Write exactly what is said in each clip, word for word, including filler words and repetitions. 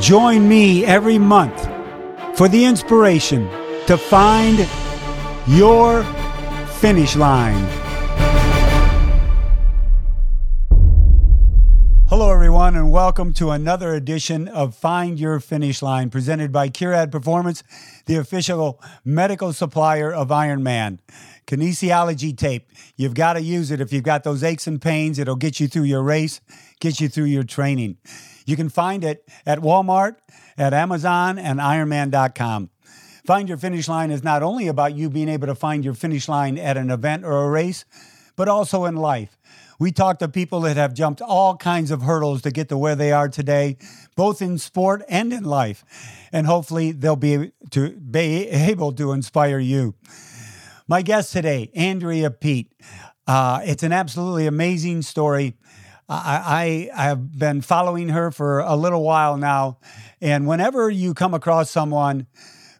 Join me every month for the inspiration to find your finish line. Hello, everyone, and welcome to another edition of Find Your Finish Line, presented by Curad Performance, the official medical supplier of Ironman. Kinesiology tape. You've got to use it if you've got those aches and pains. It'll get you through your race, get you through your training. You can find it at Walmart, at Amazon, and Ironman dot com. Find Your Finish Line is not only about you being able to find your finish line at an event or a race, but also in life. We talk to people that have jumped all kinds of hurdles to get to where they are today, both in sport and in life. And hopefully they'll be, to, be able to inspire you. My guest today, Andrea Peet. Uh, it's an absolutely amazing story. I, I have been following her for a little while now. And whenever you come across someone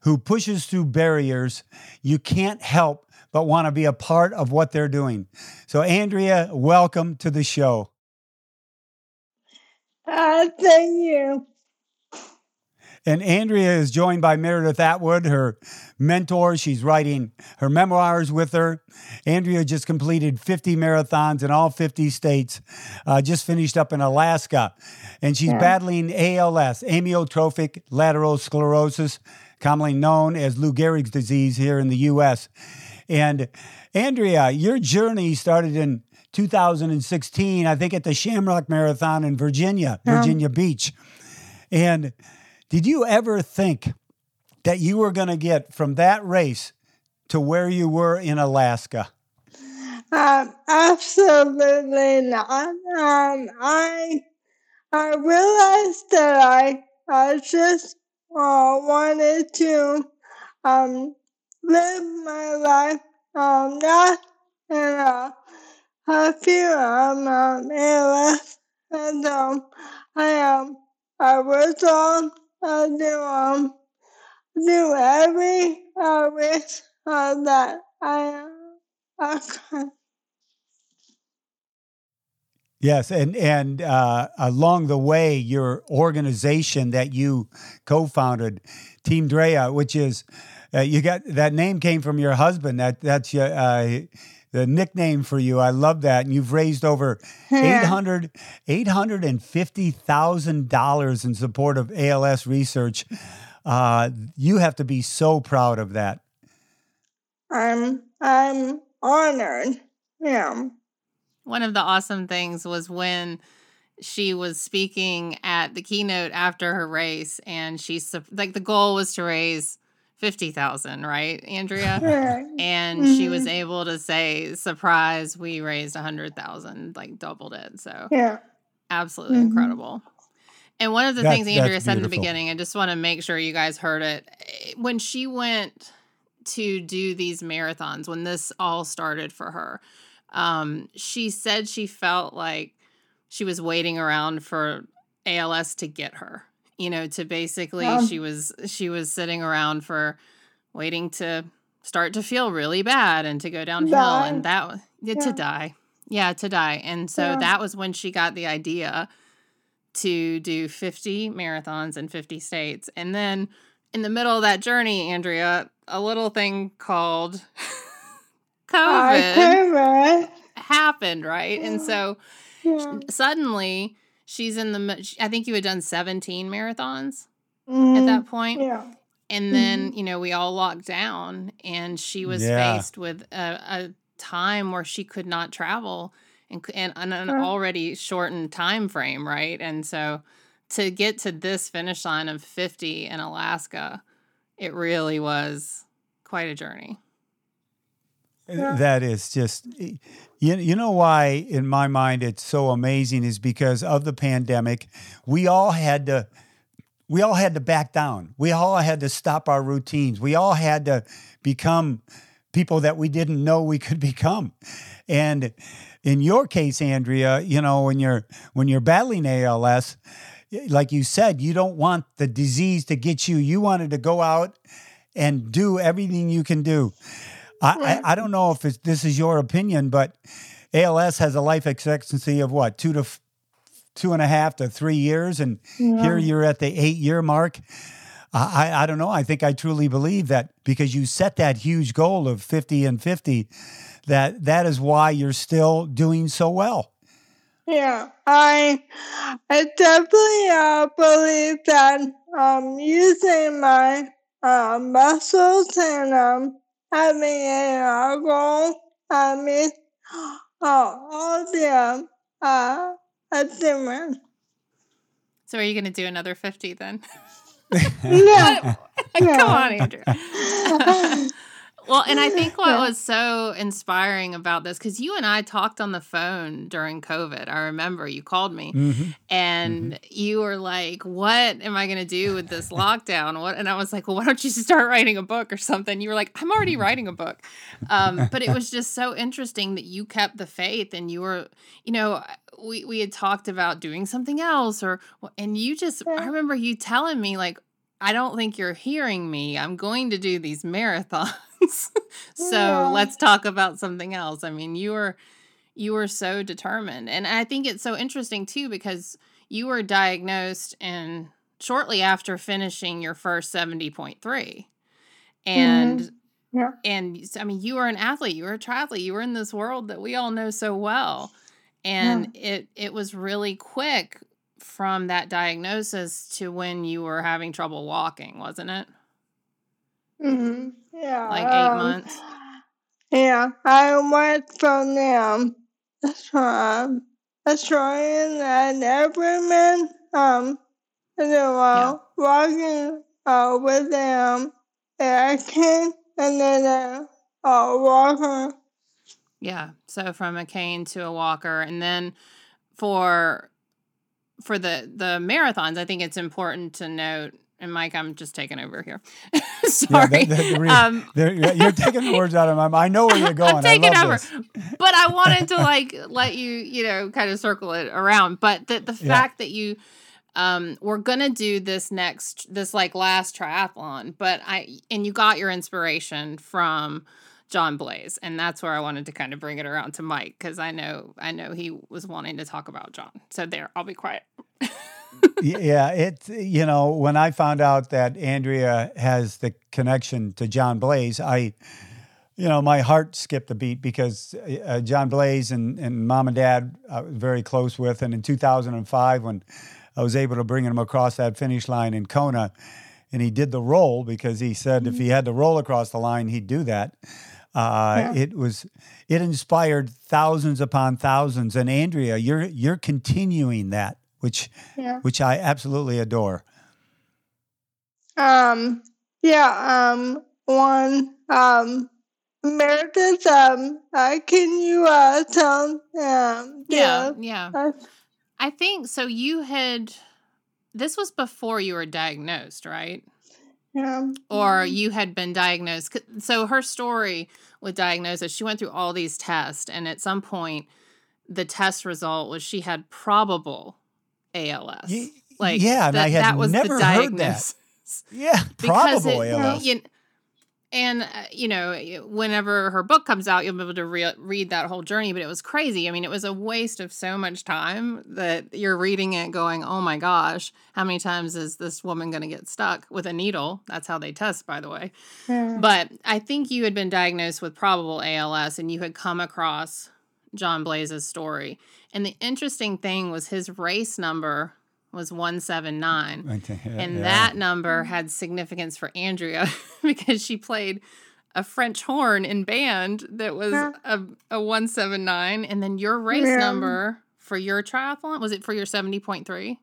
who pushes through barriers, you can't help but want to be a part of what they're doing. So, Andrea, welcome to the show. Uh, thank you. And Andrea is joined by Meredith Atwood, her mentor. She's writing her memoirs with her. Andrea just completed fifty marathons in all fifty states, uh, just finished up in Alaska. And she's yeah. battling A L S, amyotrophic lateral sclerosis, commonly known as Lou Gehrig's disease here in the U S And Andrea, your journey started in two thousand sixteen, I think at the Shamrock Marathon in Virginia, um, Virginia Beach. And did you ever think that you were going to get from that race to where you were in Alaska? Um, absolutely not. Um, I I realized that I I just uh, wanted to um. live my life, um, not in a happy, um, um, A L S, and, um, I, um, I was on, I do, um, do every, uh, wish, uh, that I, uh, could. Yes, and, and uh, along the way, your organization that you co-founded, Team Drea, which is, Uh, you got that name came from your husband. That that's your, uh, the nickname for you. I love that, and you've raised over yeah. eight hundred fifty thousand dollars in support of A L S research. Uh, you have to be so proud of that. I'm I'm honored. Yeah. One of the awesome things was when she was speaking at the keynote after her race, and she like the goal was to raise fifty thousand, right, Andrea? Yeah. And mm-hmm. she was able to say, surprise, we raised one hundred thousand, like doubled it. So yeah, absolutely mm-hmm. incredible. And one of the that's, things Andrea said beautiful. in the beginning, I just want to make sure you guys heard it. When she went to do these marathons, when this all started for her, um, she said she felt like she was waiting around for A L S to get her. You know, to basically yeah. she was she was sitting around for waiting to start to feel really bad and to go downhill die. and that yeah, yeah. to die. Yeah, to die. And so yeah. that was when she got the idea to do fifty marathons in fifty states. And then in the middle of that journey, Andrea, a little thing called COVID happened, right? Yeah. And so yeah. suddenly she's in the, I think you had done seventeen marathons mm, at that point. Yeah. And then, you know, we all locked down and she was yeah. faced with a, a time where she could not travel and, and, and an already shortened time frame, right? And so to get to this finish line of fifty in Alaska, it really was quite a journey. Yeah. That is just, you, you know why in my mind it's so amazing is because of the pandemic, we all had to, we all had to back down. We all had to stop our routines. We all had to become people that we didn't know we could become. And in your case, Andrea, you know, when you're, when you're battling A L S, like you said, you don't want the disease to get you. You wanted to go out and do everything you can do. I, I don't know if it's, this is your opinion, but A L S has a life expectancy of what, two to f- two and a half to three years, and yeah. here you're at the eight-year mark. Uh, I, I don't know. I think I truly believe that because you set that huge goal of fifty and fifty, that that is why you're still doing so well. Yeah, I I definitely uh, believe that um, using my uh, muscles and um, having a goal, I mean, uh, all the uh, achievements. So are you going to do another fifty then? No. Come on, Andrea. Well, and I think what was so inspiring about this, because you and I talked on the phone during COVID. I remember you called me, mm-hmm. and mm-hmm. you were like, what am I going to do with this lockdown? What? And I was like, well, why don't you start writing a book or something? You were like, I'm already writing a book. Um, but it was just so interesting that you kept the faith, and you were, you know, we, we had talked about doing something else, or and you just, I remember you telling me, like, I don't think you're hearing me. I'm going to do these marathons. So yeah. let's talk about something else. I mean, you were you were so determined. And I think it's so interesting too, because you were diagnosed and shortly after finishing your first seventy point three. And mm-hmm. yeah. and I mean, you were an athlete, you were a triathlete, you were in this world that we all know so well. And yeah. it it was really quick from that diagnosis to when you were having trouble walking, wasn't it? Mm-hmm. Yeah. Like eight um, months? Yeah. I went from the um, Australian and Everman um, and then uh, yeah. walking uh, with them, and cane, and then a uh, walker. Yeah. So from a cane to a walker. And then for... for the, the marathons, I think it's important to note, and Mike, I'm just taking over here. Sorry. Yeah, the, the reason, um, you're taking the words out of my mouth. I know where you're going. I'm taking I love over. This. But I wanted to like let you, you know, kind of circle it around. But the, the yeah. fact that you um, were going to do this next, this like last triathlon, but I, and you got your inspiration from John Blaze. And that's where I wanted to kind of bring it around to Mike, because I know I know he was wanting to talk about John. So there, I'll be quiet. Yeah, it, you know, when I found out that Andrea has the connection to John Blaze, I, you know, my heart skipped a beat, because uh, John Blaze and, and mom and dad I was very close with. And in two thousand five, when I was able to bring him across that finish line in Kona, and he did the roll, because he said mm-hmm. if he had to roll across the line, he'd do that. Uh, yeah. It was, it inspired thousands upon thousands. And Andrea, you're you're continuing that, which yeah. which I absolutely adore. Um, yeah. Um, one. Um, Meredith, um, uh, can you uh, tell? Um, yeah, yeah. yeah. Uh, I think so. You had. This was before you were diagnosed, right? Yeah. Or you had been diagnosed. So her story with diagnosis, she went through all these tests, and at some point, the test result was she had probable A L S. Like yeah, and that, I had that was never the diagnosis. Heard that. Yeah, probable it, A L S. You know, and uh, you know, whenever her book comes out, you'll be able to re- read that whole journey. But it was crazy. I mean, it was a waste of so much time that you're reading it, going, "Oh my gosh, how many times is this woman going to get stuck with a needle?" That's how they test, by the way. Yeah. But I think you had been diagnosed with probable A L S, and you had come across John Blaze's story. And the interesting thing was his race number was one seventy-nine. Okay, yeah, and yeah. that number had significance for Andrea because she played a French horn in band that was yeah. a, a one seventy-nine. And then your race yeah. number for your triathlon, was it for your seventy point three?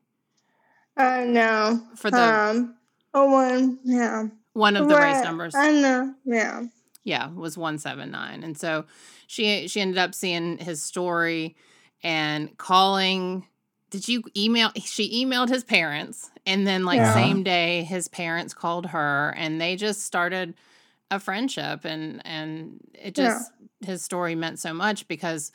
Uh, no. For the um, oh, one, yeah. One of the right. race numbers. I know, yeah. Yeah, was one seventy-nine. And so she she ended up seeing his story and calling... Did you email? She emailed his parents, and then like yeah. same day, his parents called her, and they just started a friendship, and and it just yeah. his story meant so much because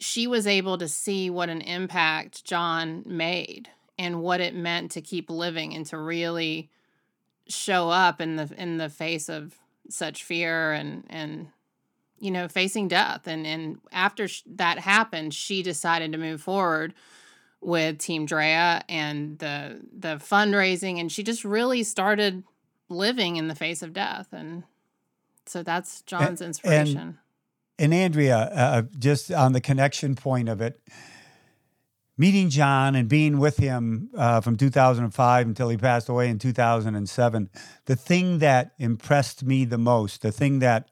she was able to see what an impact John made and what it meant to keep living and to really show up in the in the face of such fear and and. you know, facing death. And, and after sh- that happened, she decided to move forward with Team Drea and the the fundraising, and she just really started living in the face of death. And so that's John's and, inspiration. And, and Andrea, uh, just on the connection point of it, meeting John and being with him uh, from two thousand five until he passed away in two thousand seven, the thing that impressed me the most, the thing that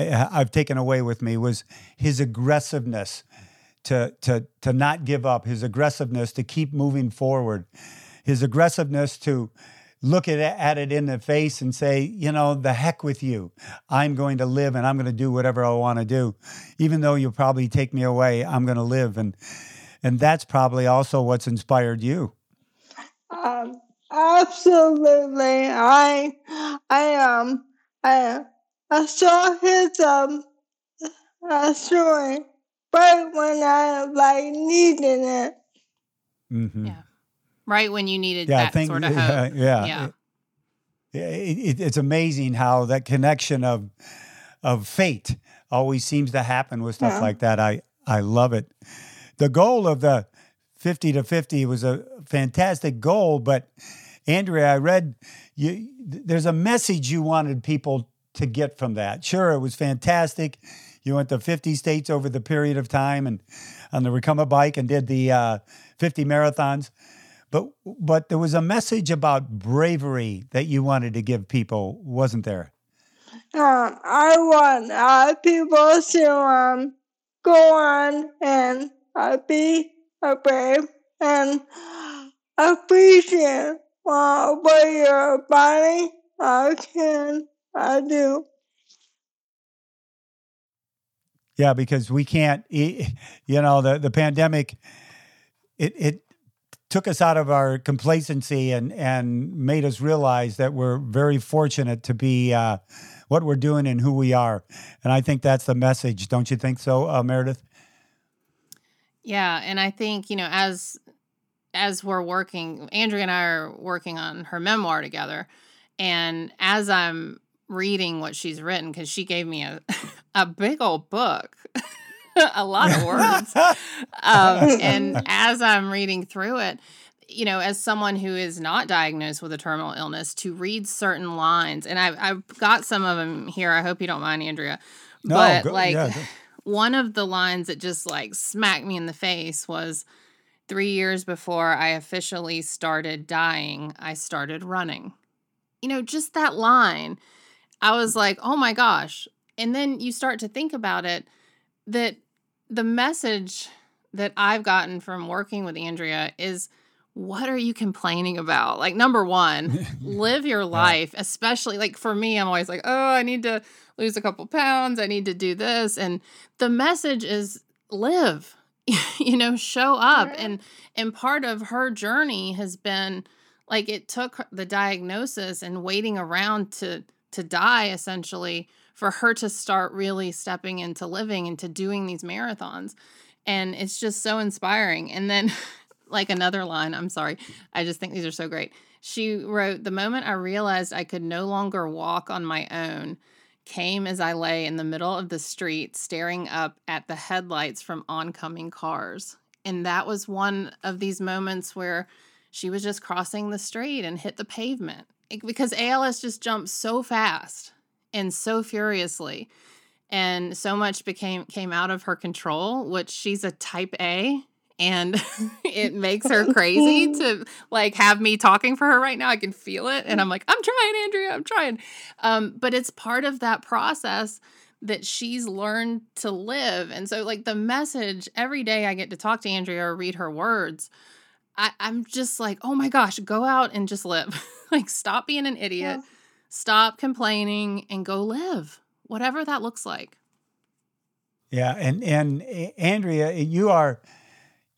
I've taken away with me, was his aggressiveness to to to not give up, his aggressiveness to keep moving forward, his aggressiveness to look at, at it in the face and say, you know, the heck with you. I'm going to live and I'm going to do whatever I want to do. Even though you'll probably take me away, I'm going to live. And and that's probably also what's inspired you. Um, absolutely. I, I, um, I, I saw his, um, uh, story right when I, like, needed it. Mm-hmm. Yeah. Right when you needed yeah, that think, sort of hope. Yeah. yeah. It, it, it's amazing how that connection of of fate always seems to happen with stuff yeah. like that. I, I love it. The goal of the fifty to fifty was a fantastic goal, but Andrea, I read you, there's a message you wanted people to get from that. Sure, it was fantastic. You went to fifty states over the period of time and on the Recumba bike and did the uh, fifty marathons. But but there was a message about bravery that you wanted to give people, wasn't there? Um, I want uh, people to um, go on and uh, be uh, brave and appreciate uh, what your body uh, can uh, do. Yeah, because we can't, eat, you know, the, the pandemic, it it. took us out of our complacency and, and made us realize that we're very fortunate to be uh, what we're doing and who we are. And I think that's the message. Don't you think so, uh, Meredith? Yeah. And I think, you know, as, as we're working, Andrea and I are working on her memoir together. And as I'm reading what she's written, cause she gave me a, a big old book, a lot of words. Um, and as I'm reading through it, you know, as someone who is not diagnosed with a terminal illness, to read certain lines, and I've, I've got some of them here. I hope you don't mind, Andrea. No, but go, like yeah. one of the lines that just like smacked me in the face was, three years before I officially started dying, I started running. You know, just that line. I was like, oh my gosh. And then you start to think about it, that the message that I've gotten from working with Andrea is, what are you complaining about? Like, number one, live your life, especially like for me, I'm always like, oh, I need to lose a couple pounds. I need to do this. And the message is live, you know, show up. Right. And, and part of her journey has been like, it took the diagnosis and waiting around to, to die essentially for her to start really stepping into living and to doing these marathons. And it's just so inspiring. And then like another line, I'm sorry, I just think these are so great. She wrote, the moment I realized I could no longer walk on my own came as I lay in the middle of the street, staring up at the headlights from oncoming cars. And that was one of these moments where she was just crossing the street and hit the pavement, it, because A L S just jumps so fast and so furiously, and so much became came out of her control, which she's a type A, and it makes her crazy to like have me talking for her right now. I can feel it. And I'm like, I'm trying, Andrea, I'm trying. Um, but it's part of that process that she's learned to live. And so like the message, every day I get to talk to Andrea or read her words, I, I'm just like, oh my gosh, go out and just live. Like, stop being an idiot. Yeah. Stop complaining and go live, whatever that looks like. Yeah, and and Andrea, you are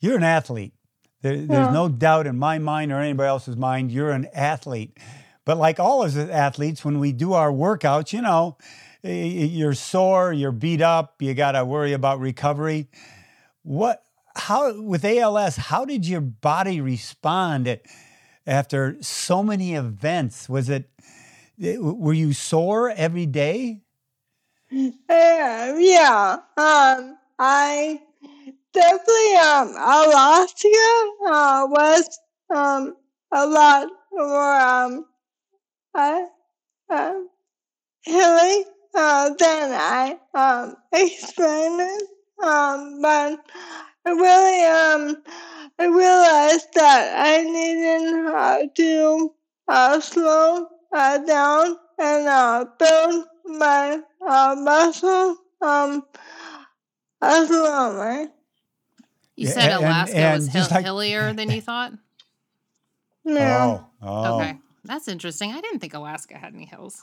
you're an athlete. There, yeah. There's no doubt in my mind or anybody else's mind, you're an athlete. But like all of us athletes, when we do our workouts, you know, you're sore, you're beat up, you got to worry about recovery. What? How with A L S? How did your body respond at, after so many events? Was it Were you sore every day? Yeah, yeah. Um, I definitely um, Alaska uh, was um, a lot more um, uh, uh, hilly uh, than I um, expected. Um, but I really um, I realized that I needed uh, to uh, slow uh, down and uh, build my uh, muscle um, as well, right? You yeah, said Alaska and, and was hill- like- hillier than you thought? No. Oh, oh. Okay. That's interesting. I didn't think Alaska had any hills.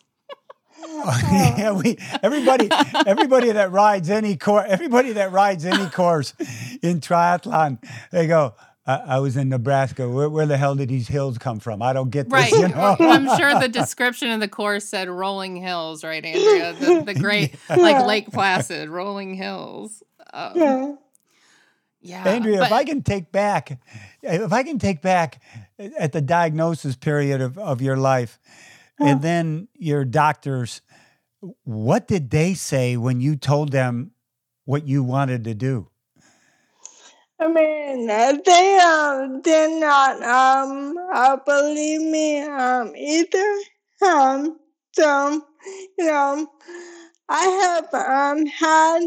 Oh. Yeah, we everybody everybody that rides any course everybody that rides any course in triathlon, they go, I, I was in Nebraska. Where, where the hell did these hills come from? I don't get this. Right. You know? I'm sure the description of the course said rolling hills, right, Andrea? The, the great, yeah. like Lake Placid, rolling hills. Um, yeah. Yeah, Andrea, but- if I can take back, if I can take back at the diagnosis period of, of your life, yeah. and then your doctors, what did they say when you told them what you wanted to do? I mean, they um, did not um, uh, believe me um, either. Um, so, you know, I have um, had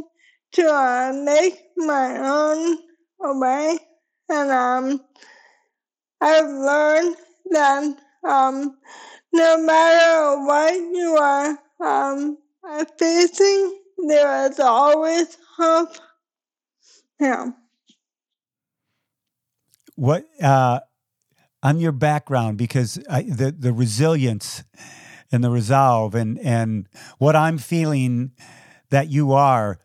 to uh, make my own way, and um, I've learned that um, no matter what you are um, facing, there is always hope. Yeah. What uh, on your background, because I, the the resilience and the resolve and, and what I'm feeling that you are,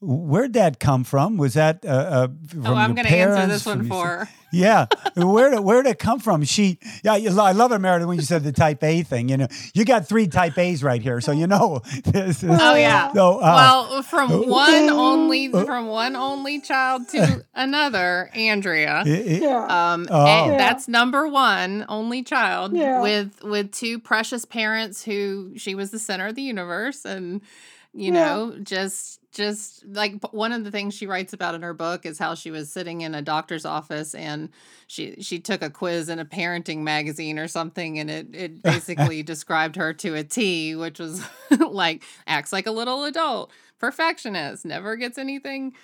where'd that come from? Was that uh, uh, from oh, I'm your gonna parents? Answer this one your, for. Yeah, where did where did it come from? She, yeah, I love it, Meredith, when you said the Type A thing. You know, you got three Type A's right here, so you know. This is, oh yeah. So, uh, well, from one only from one only child to another, Andrea. Yeah. Um, oh. and that's number one, only child yeah. with with two precious parents who she was the center of the universe, and you know yeah. just. Just like one of the things she writes about in her book is how she was sitting in a doctor's office and she she took a quiz in a parenting magazine or something, and it, it basically described her to a T, which was like, acts like a little adult, perfectionist, never gets anything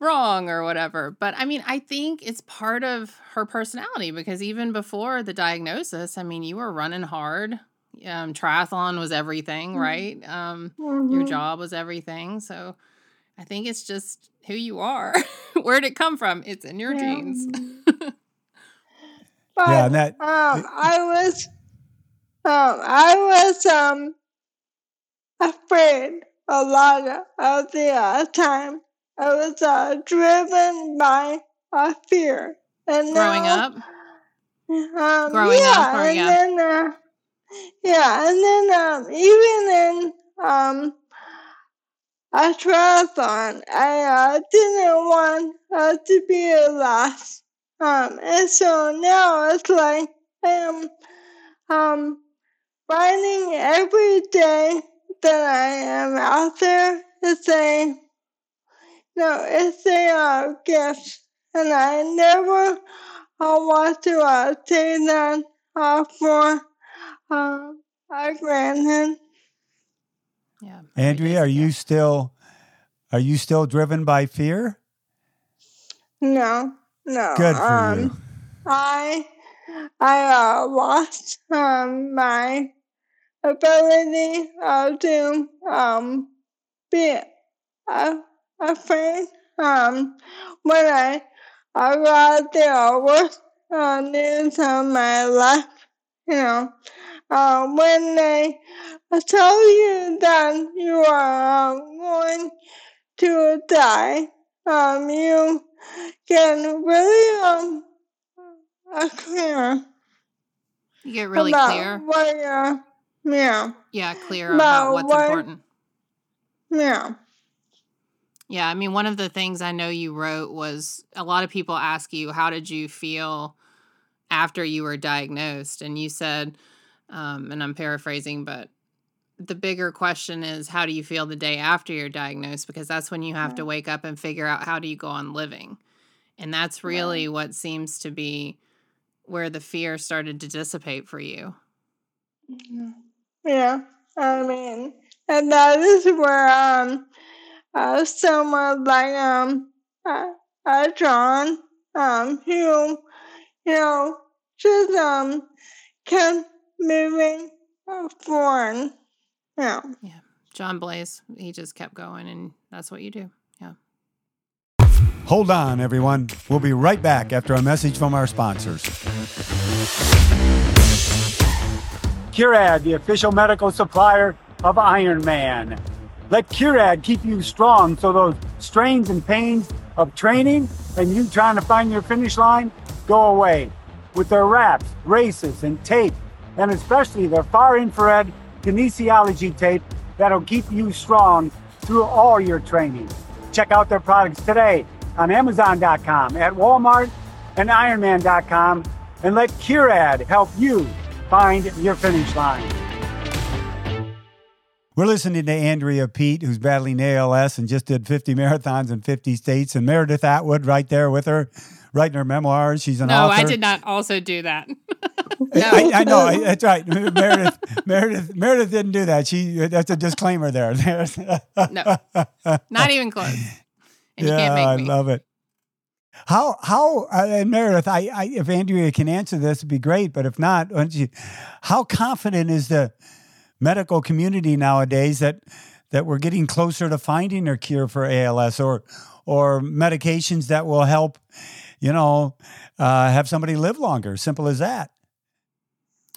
wrong or whatever. But I mean, I think it's part of her personality, because even before the diagnosis, I mean, you were running hard. Um, triathlon was everything, right? Um, mm-hmm. Your job was everything. So I think it's just who you are. Where'd it come from? It's in your yeah. genes. But, yeah, that, um, I was, um, I was um, afraid a lot of the uh, time. I was uh, driven by uh, fear. And growing now, up? Um, growing yeah, up, growing and up. Then, uh, yeah, and then um, even in um, a triathlon, I uh, didn't want uh, to be a loss. Um, and so now it's like I am um, finding every day that I am out there, it's a, no, it's a uh, gift. And I never uh, want to uh, take that uh, for Uh, I granted. Yeah. Andrea, are you still are you still driven by fear? No, no. Good for um, you. I I uh, lost um, my ability uh, to um, be uh, afraid um, when I I got the worst uh, news of my life. You know, uh, when they tell you that you are uh, going to die, um, you get really um, uh, clear. You get really clear? What, uh, yeah. Yeah, clear about, about what's what, important. Yeah. Yeah, I mean, one of the things I know you wrote was a lot of people ask you, how did you feel after you were diagnosed? And you said, um, and I'm paraphrasing, but the bigger question is, how do you feel the day after you're diagnosed? Because that's when you have right. to wake up and figure out, how do you go on living? And that's really right. what seems to be where the fear started to dissipate for you. Yeah, I mean, and that is where um, uh, someone like um, uh, uh, John, um, who, you know, just um, kept moving forward. Yeah. Yeah, John Blaze, he just kept going, and that's what you do. Yeah. Hold on, everyone. We'll be right back after a message from our sponsors. Curad, the official medical supplier of Ironman. Let Curad keep you strong so those strains and pains of training and you trying to find your finish line go away. With their wraps, braces, and tape, and especially their far-infrared kinesiology tape that'll keep you strong through all your training. Check out their products today on Amazon dot com, at Walmart, and Ironman dot com, and let Curad help you find your finish line. We're listening to Andrea Peet, who's battling A L S and just did fifty marathons in fifty states, and Meredith Atwood right there with her, writing her memoirs. She's an no, author. No, I did not also do that. No. I, I know, that's right. Meredith, Meredith, Meredith didn't do that. She that's a disclaimer there. No, not even close. And yeah, you can't make me. I love it. How how uh, and Meredith, I, I if Andrea can answer this, it'd be great. But if not, you, how confident is the medical community nowadays that that we're getting closer to finding a cure for A L S or or medications that will help? You know, uh, have somebody live longer. Simple as that.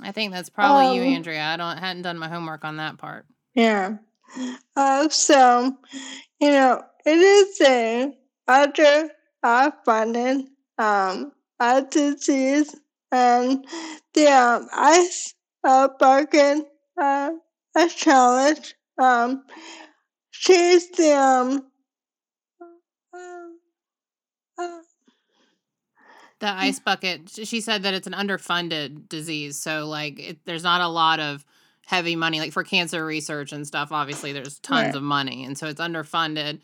I think that's probably um, you, Andrea. I don't hadn't done my homework on that part. Yeah. Uh, so, you know, it is a underfunded um, a disease, and the um, ice uh, bucket uh, a challenge. Um, she's the um. Uh, uh, The ice bucket, she said that it's an underfunded disease. So, like, it, there's not a lot of heavy money. Like, for cancer research and stuff, obviously, there's tons right. of money. And so it's underfunded.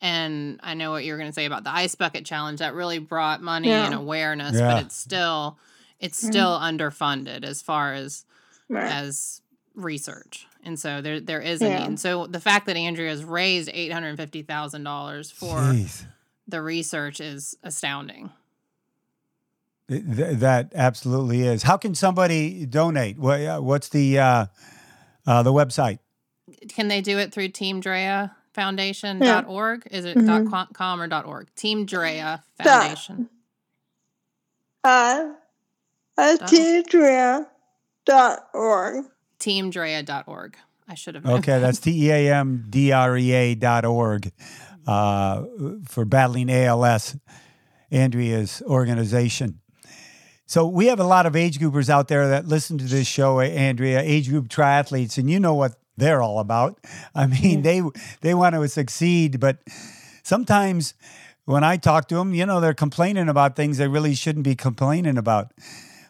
And I know what you were going to say about the ice bucket challenge. That really brought money yeah. and awareness. Yeah. But it's still it's still right. underfunded as far as right. as research. And so there there is yeah. a need. And so the fact that Andrea's raised eight hundred fifty thousand dollars for Jeez. the research is astounding. Th- that absolutely is. How can somebody donate? What, what's the uh, uh, the website? Can they do it through Team Drea Foundation dot org? Yeah. Is it mm-hmm. dot .com or dot .org? Team Drea Foundation. Uh, uh, Team Drea dot org. Team Drea dot org. I should have known. Okay, that's T E A M D R E A dot org uh, for battling A L S, Andrea's organization. So we have a lot of age groupers out there that listen to this show, Andrea, age group triathletes, and you know what they're all about. I mean, they they want to succeed, but sometimes when I talk to them, you know, they're complaining about things they really shouldn't be complaining about.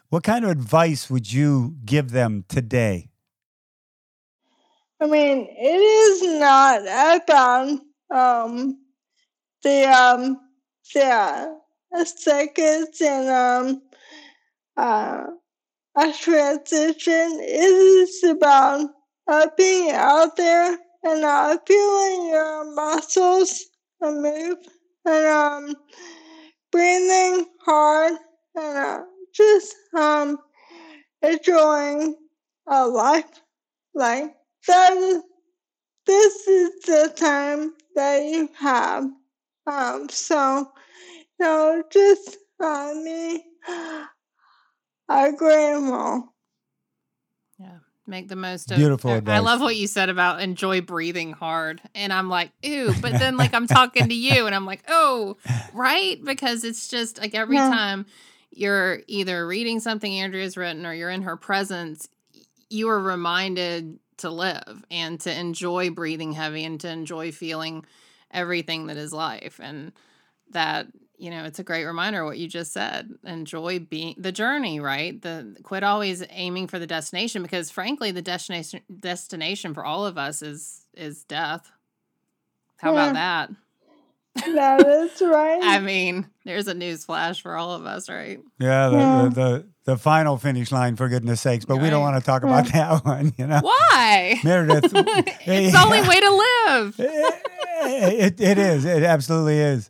What kind of advice would you give them today? I mean, it is not about um, the um, the uh, seconds and um. Uh, a transition is about uh, being out there and uh, feeling your muscles move and um, breathing hard and uh, just um, enjoying a life. Like that is, this is the time that you have. Um, so, you know, just uh, me. Our grandma. Yeah. Make the most of it. Beautiful advice. I love what you said about enjoy breathing hard. And I'm like, ew. But then, like, I'm talking to you and I'm like, oh, right? Because it's just like every yeah. time you're either reading something Andrea's written or you're in her presence, you are reminded to live and to enjoy breathing heavy and to enjoy feeling everything that is life. And that, you know, it's a great reminder what you just said. Enjoy being the journey, right? The quit always aiming for the destination, because frankly, the destination destination for all of us is is death. How yeah. about that? No, that's right. I mean, there's a news flash for all of us, right? Yeah, the yeah. The, the the final finish line, for goodness sakes, but right. we don't want to talk yeah. about that one, you know. Why? Meredith. It's yeah. the only way to live. it, it, it is. It absolutely is.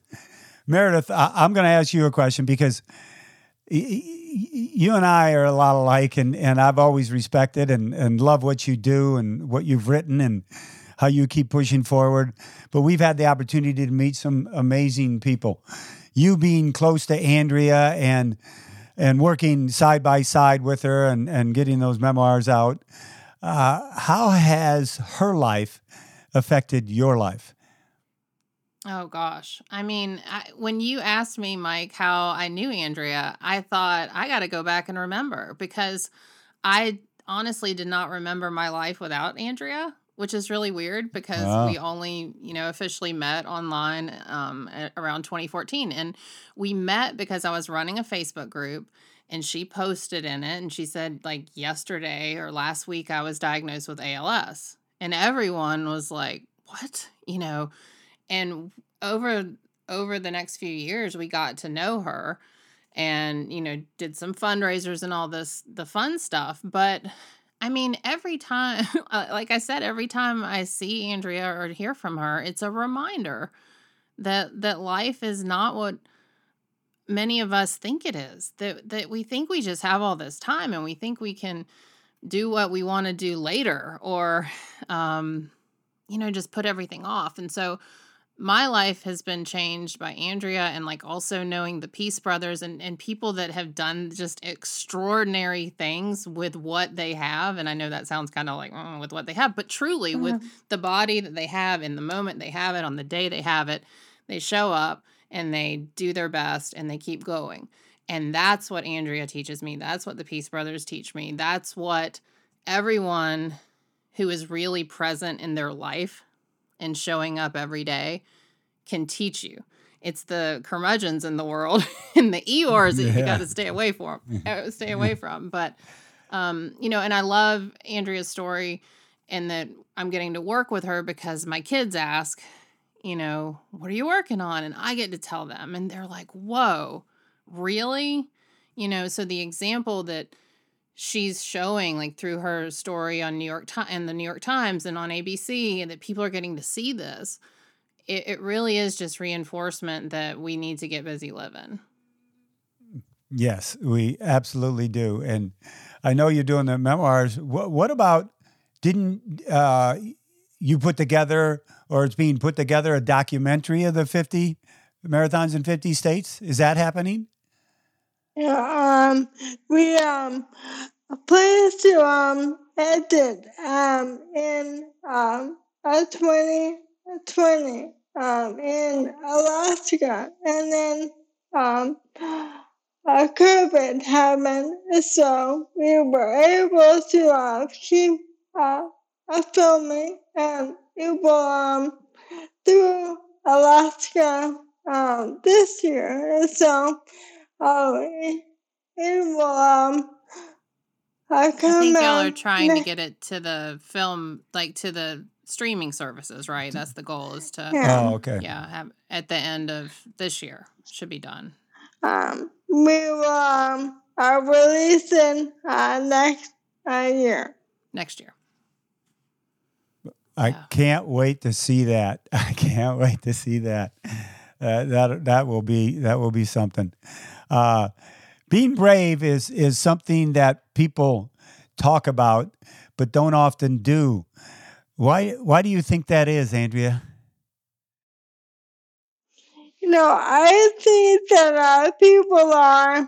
Meredith, I, I'm going to ask you a question, because y- y- you and I are a lot alike, and, and I've always respected and, and love what you do and what you've written and how you keep pushing forward. But we've had the opportunity to meet some amazing people. You being close to Andrea and and working side by side with her and, and getting those memoirs out, uh, how has her life affected your life? Oh, gosh. I mean, I, when you asked me, Mike, how I knew Andrea, I thought I got to go back and remember, because I honestly did not remember my life without Andrea, which is really weird, because wow. we only, you know, officially met online um, around twenty fourteen. And we met because I was running a Facebook group, and she posted in it, and she said, like, yesterday or last week I was diagnosed with A L S. And everyone was like, what? You know, and over over the next few years, we got to know her and, you know, did some fundraisers and all this, the fun stuff. But I mean, every time, like I said, every time I see Andrea or hear from her, it's a reminder that that life is not what many of us think it is. That that we think we just have all this time, and we think we can do what we want to do later, or, um, you know, just put everything off. And so my life has been changed by Andrea, and like also knowing the Peace Brothers and, and people that have done just extraordinary things with what they have. And I know that sounds kind of like mm, with what they have, but truly mm-hmm. with the body that they have, in the moment they have it, on the day they have it, they show up and they do their best and they keep going. And that's what Andrea teaches me. That's what the Peace Brothers teach me. That's what everyone who is really present in their life and showing up every day can teach you. It's the curmudgeons in the world and the Eeyores that yeah. you got to stay away from. Stay away from. But um, you know, and I love Andrea's story, and that I'm getting to work with her, because my kids ask, you know, what are you working on? And I get to tell them, and they're like, whoa, really? You know, so the example that she's showing, like through her story on New York Times and the New York Times and on A B C, and that people are getting to see this, it, it really is just reinforcement that we need to get busy living. Yes, we absolutely do. And I know you're doing the memoirs. What, what about, didn't uh, you put together, or it's being put together, a documentary of the fifty marathons in fifty states? Is that happening? Yeah, um, we um, plan to um, edit um, in um, twenty twenty um, in Alaska, and then um, uh, COVID happened, so we were able to uh, keep uh, filming, and it will um, through Alaska um, this year, so. Oh, it, it will, um, I, come I think y'all are trying to get it to the film, like to the streaming services, right? That's the goal, is to, yeah. Oh, okay. Yeah, have, at the end of this year, should be done. Um, we will, um, are releasing, uh, next uh, year. Next year. I yeah. can't wait to see that. I can't wait to see that. Uh, that, that will be, that will be something. Uh, being brave is, is something that people talk about, but don't often do. Why, why do you think that is, Andrea? You know, I think that uh, people are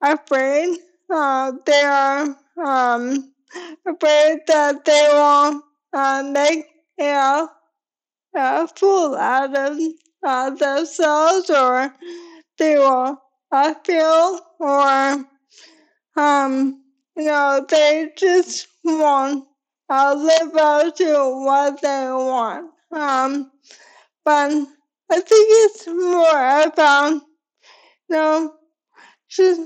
afraid. Uh, they are um, afraid that they will uh, make, you know, Uh, fool out of uh, themselves, or they will uh, feel, or um, you know, they just won't uh, live up to what they want. Um, but I think it's more about, you know, just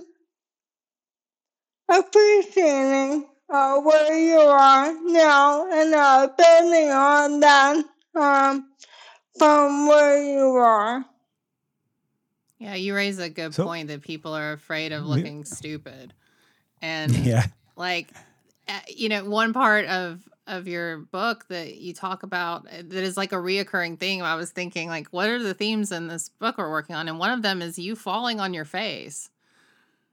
appreciating uh, where you are now and uh, building on that um, from where you are. Yeah, you raise a good so, point that people are afraid of looking yeah. stupid. And yeah. like, you know, one part of, of your book that you talk about that is like a reoccurring theme. I was thinking, like, what are the themes in this book we're working on? And one of them is you falling on your face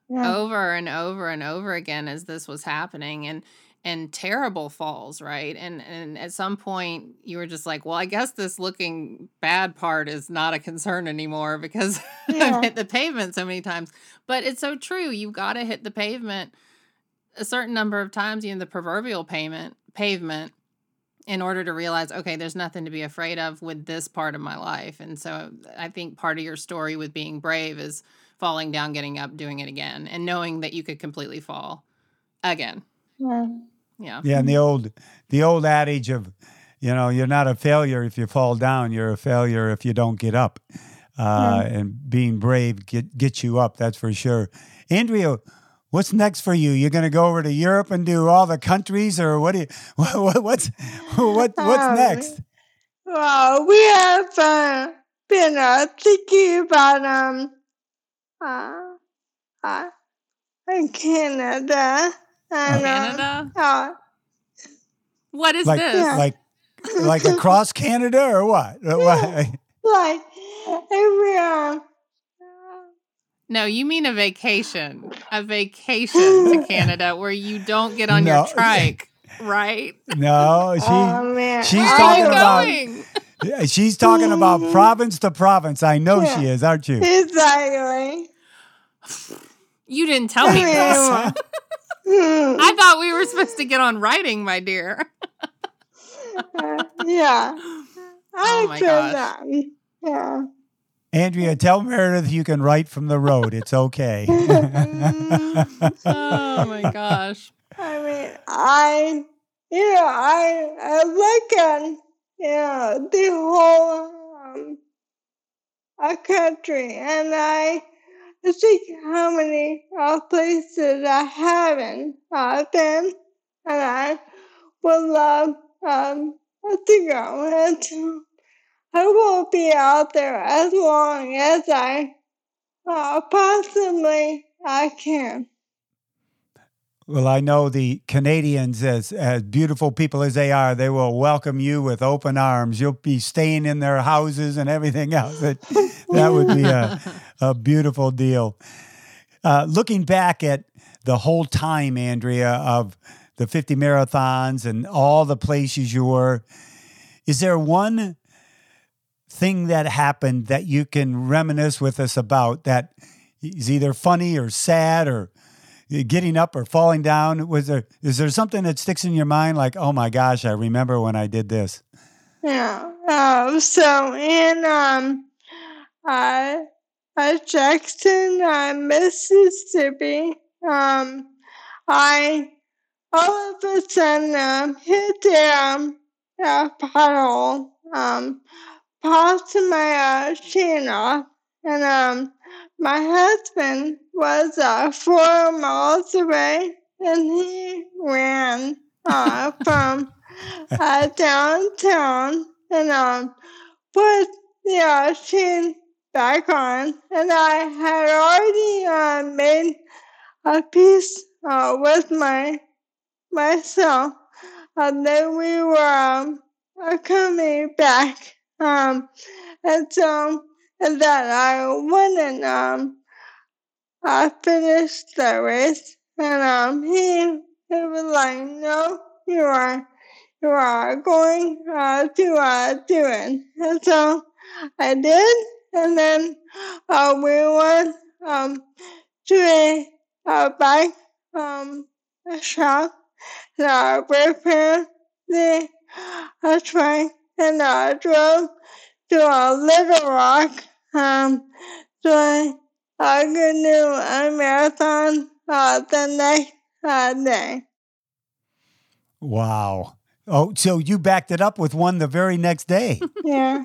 yeah. over and over and over again as this was happening, and, and terrible falls. Right. And, and at some point you were just like, well, I guess this looking bad part is not a concern anymore because yeah. I've hit the pavement so many times, but it's so true. You've got to hit the pavement a certain number of times, you know, the proverbial pavement pavement in order to realize, okay, there's nothing to be afraid of with this part of my life. And so I think part of your story with being brave is falling down, getting up, doing it again, and knowing that you could completely fall again. Yeah. Yeah. Yeah. And the old, the old adage of, you know, you're not a failure if you fall down, you're a failure if you don't get up. Uh, yeah. And being brave get, gets you up. That's for sure. Andrea, what's next for you? You're going to go over to Europe and do all the countries, or what? Do you, what, what what's what, what's um, next? Well, we have uh, been uh, thinking about um, uh, uh, Canada and Canada. Um, uh, what is like, this? Yeah. Like like across Canada, or what? Yeah, like every. Uh, No, you mean a vacation, a vacation to Canada where you don't get on no. your trike, right? No, she, oh, man. she's Where talking are you about going? She's talking about province to province. I know yeah. she is, aren't you? Exactly. You didn't tell me this. I thought we were supposed to get on writing, my dear. yeah. I oh my gosh. That. Yeah. Andrea, tell Meredith you can write from the road. It's okay. Oh, my gosh. I mean, I, you know, I, I look at, you know, the whole um, our country, and I think how many uh, places I haven't uh, been, and I would love um, to go into. I will be out there as long as I uh, possibly I can. Well, I know the Canadians, as, as beautiful people as they are, they will welcome you with open arms. You'll be staying in their houses and everything else. It, that would be a, a beautiful deal. Uh, looking back at the whole time, Andrea, of the fifty marathons and all the places you were, is there one thing that happened that you can reminisce with us about that is either funny or sad or getting up or falling down? Was there, is there something that sticks in your mind? Like, oh my gosh, I remember when I did this. Yeah. Uh, so in, um, uh, uh, Jackson, uh, Mississippi, um, I all of a sudden, um, hit the, uh, pothole, um, popped my uh, chain off, and um, my husband was uh, four miles away, and he ran uh, from uh, downtown and um, put the uh, chain back on. And I had already uh, made a peace uh, with my myself, and then we were um, coming back. Um, and so and that I wouldn't, um, I finished the race, and, um, he, he was like, no, you are, you are going, uh, to, uh, do it. And so I did, and then, uh, we went, um, to a, a bike, um, a shop, and I repaired the, a train. And I drove to a Little Rock, um, so I, I could do a marathon uh, the next uh, day. Wow. Oh, so you backed it up with one the very next day. Yeah.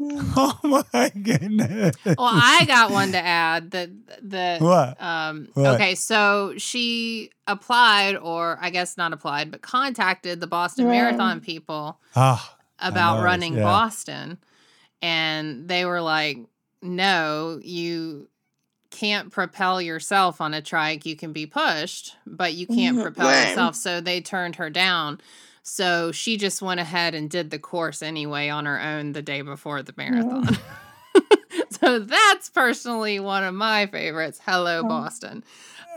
Oh my goodness. Well, I got one to add that the what? Um, what? Okay, so she applied, or I guess not applied, but contacted the Boston yeah. Marathon people ah, about running yeah. Boston, and they were like, "No, you can't propel yourself on a trike. You can be pushed, but you can't propel Damn. yourself." So they turned her down. So she just went ahead and did the course anyway on her own the day before the marathon. Yeah. So that's personally one of my favorites. Hello, Boston.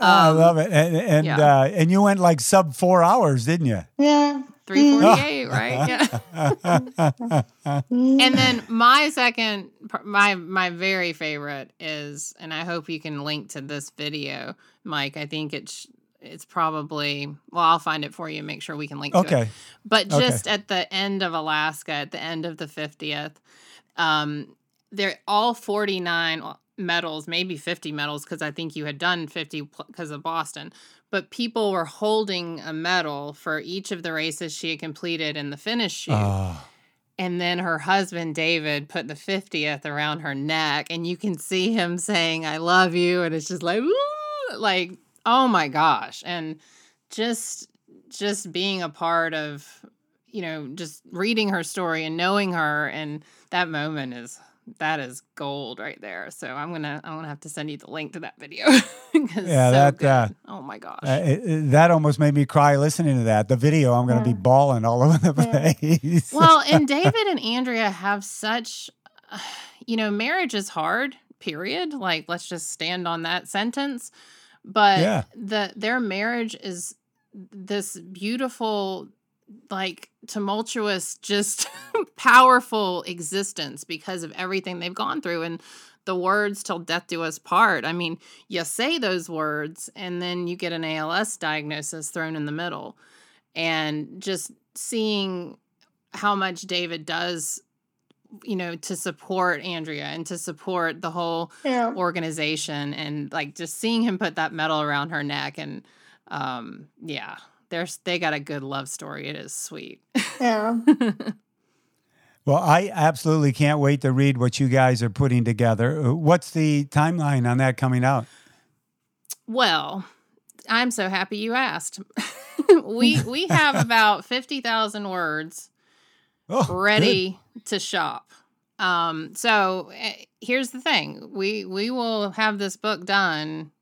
Um, I love it. And and yeah. uh, and you went like sub four hours, didn't you? Yeah. three forty-eight, oh. right? Yeah. And then my second, my my very favorite is, and I hope you can link to this video, Mike. I think it's, it's probably, well, I'll find it for you and make sure we can link okay. to it. But just okay. at the end of Alaska, at the end of the fiftieth, um, they're all forty-nine medals, maybe fifty medals, because I think you had done fifty because of Boston. But people were holding a medal for each of the races she had completed in the finish shoot. Uh. And then her husband, David, put the fiftieth around her neck. And you can see him saying, "I love you." And it's just like, ooh, like, oh my gosh. And just just being a part of, you know, just reading her story and knowing her, and that moment is that is gold right there. So I'm going to I'm going to have to send you the link to that video. Yeah, so that uh, oh my gosh. Uh, it, it, that almost made me cry listening to that. The video, I'm going to yeah. be bawling all over the yeah. place. Well, and David and Andrea have such uh, you know, marriage is hard, period. Like, let's just stand on that sentence. But yeah. the their marriage is this beautiful, like, tumultuous, just powerful existence because of everything they've gone through. And the words "till death do us part." I mean, you say those words and then you get an A L S diagnosis thrown in the middle. And just seeing how much David does, you know, to support Andrea and to support the whole yeah. organization, and like just seeing him put that medal around her neck. And um, yeah, there's, they got a good love story. It is sweet. Yeah. Well, I absolutely can't wait to read what you guys are putting together. What's the timeline on that coming out? Well, I'm so happy you asked. we, we have about fifty thousand words oh, ready good. to shop. Um, so uh, here's the thing. We, we will have this book done.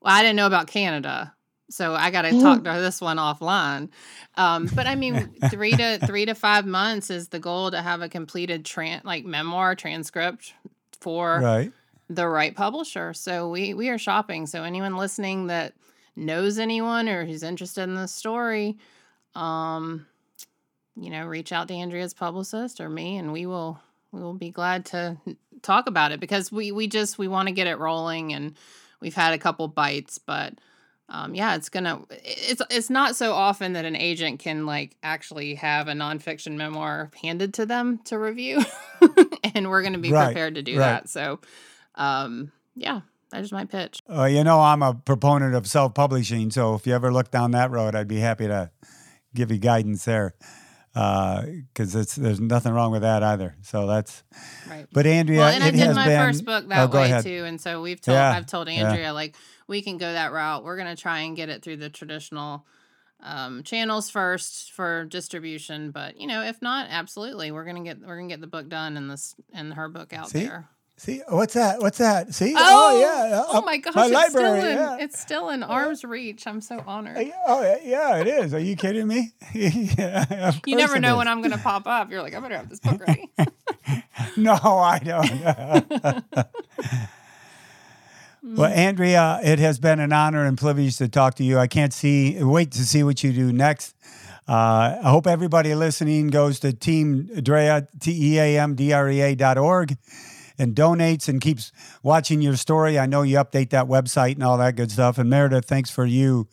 Well, I didn't know about Canada, so I got to talk to this one offline. Um, but I mean, three to three to five months is the goal to have a completed tran- like memoir transcript for right. the right publisher. So we, we are shopping. So anyone listening that knows anyone or who's interested in this story, um, you know, reach out to Andrea's publicist or me, and we will, we will be glad to talk about it, because we, we just, we want to get it rolling, and we've had a couple bites, but, um, yeah, it's gonna, it's, it's not so often that an agent can like actually have a nonfiction memoir handed to them to review, and we're going to be right, prepared to do right. that. So, um, yeah. There's my pitch. Uh, you know, I'm a proponent of self-publishing. So if you ever look down that road, I'd be happy to give you guidance there. Because uh, it's there's nothing wrong with that either. So that's right. But Andrea, well, and I did my been, first book that oh, way ahead. too, and so we've told yeah. I've told Andrea yeah. like we can go that route. We're gonna try and get it through the traditional um, channels first for distribution, but you know, if not, absolutely, we're gonna get we're gonna get the book done and this and her book out See? there. See what's that? What's that? See? Oh, oh yeah! Uh, oh my gosh! My it's, library, still in, yeah. it's still in arm's reach. I'm so honored. Oh yeah, it is. Are you kidding me? Yeah, you never know when I'm going to pop up. You're like, I better have this book ready. No, I don't. Well, Andrea, it has been an honor and privilege to talk to you. I can't see wait to see what you do next. Uh, I hope everybody listening goes to Team Drea, T E A M D R E A dot org and donates and keeps watching your story. I know you update that website and all that good stuff. And Meredith, thanks for you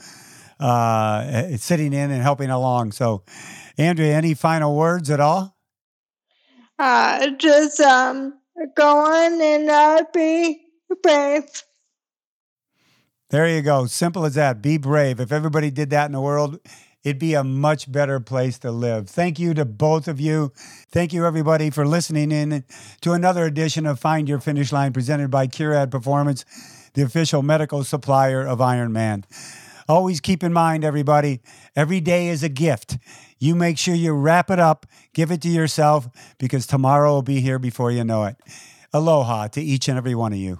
uh, sitting in and helping along. So, Andrea, any final words at all? Uh, just um, go on and uh, be brave. There you go. Simple as that. Be brave. If everybody did that in the world, it'd be a much better place to live. Thank you to both of you. Thank you, everybody, for listening in to another edition of Find Your Finish Line, presented by Curad Performance, the official medical supplier of Ironman. Always keep in mind, everybody, every day is a gift. You make sure you wrap it up, give it to yourself, because tomorrow will be here before you know it. Aloha to each and every one of you.